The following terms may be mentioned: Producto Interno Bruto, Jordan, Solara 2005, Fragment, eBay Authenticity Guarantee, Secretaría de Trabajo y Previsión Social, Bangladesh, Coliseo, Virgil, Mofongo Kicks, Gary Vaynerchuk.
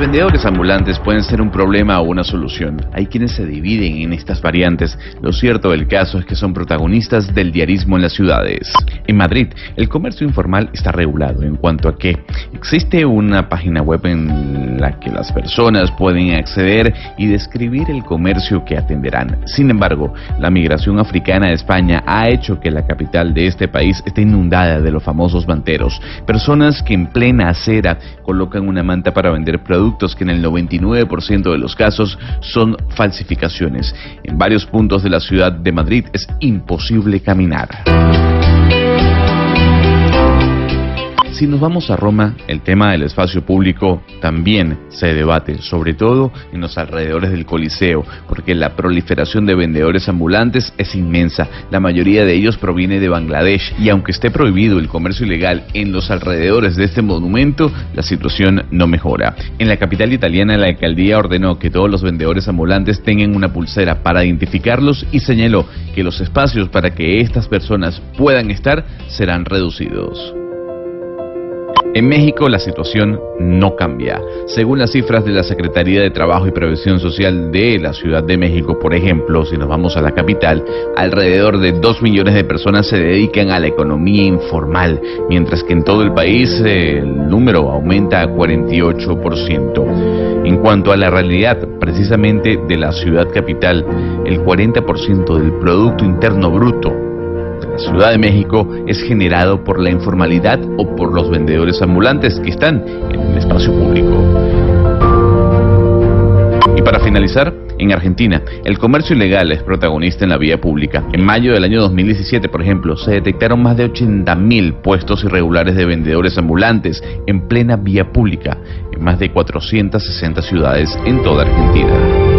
vendedores ambulantes pueden ser un problema o una solución. Hay quienes se dividen en estas variantes. Lo cierto del caso es que son protagonistas del diarismo en las ciudades. En Madrid, el comercio informal está regulado en cuanto a que existe una página web en la que las personas pueden acceder y describir el comercio que atenderán. Sin embargo, la migración africana a España ha hecho que la capital de este país esté inundada de los famosos banteros, personas que en plena acera colocan una manta para vender productos que en el 99% de los casos son falsificaciones. En varios puntos de la ciudad de Madrid es imposible caminar. Si nos vamos a Roma, el tema del espacio público también se debate, sobre todo en los alrededores del Coliseo, porque la proliferación de vendedores ambulantes es inmensa. La mayoría de ellos proviene de Bangladesh y aunque esté prohibido el comercio ilegal en los alrededores de este monumento, la situación no mejora. En la capital italiana, la alcaldía ordenó que todos los vendedores ambulantes tengan una pulsera para identificarlos y señaló que los espacios para que estas personas puedan estar serán reducidos. En México la situación no cambia. Según las cifras de la Secretaría de Trabajo y Previsión Social de la Ciudad de México, por ejemplo, si nos vamos a la capital, alrededor de 2 millones de personas se dedican a la economía informal, mientras que en todo el país el número aumenta a 48%. En cuanto a la realidad, precisamente de la ciudad capital, el 40% del Producto Interno Bruto de la Ciudad de México es generado por la informalidad o por los vendedores ambulantes que están en el espacio público. Y para finalizar, en Argentina, el comercio ilegal es protagonista en la vía pública. En mayo del año 2017, por ejemplo, se detectaron más de 80.000 puestos irregulares de vendedores ambulantes en plena vía pública, en más de 460 ciudades en toda Argentina.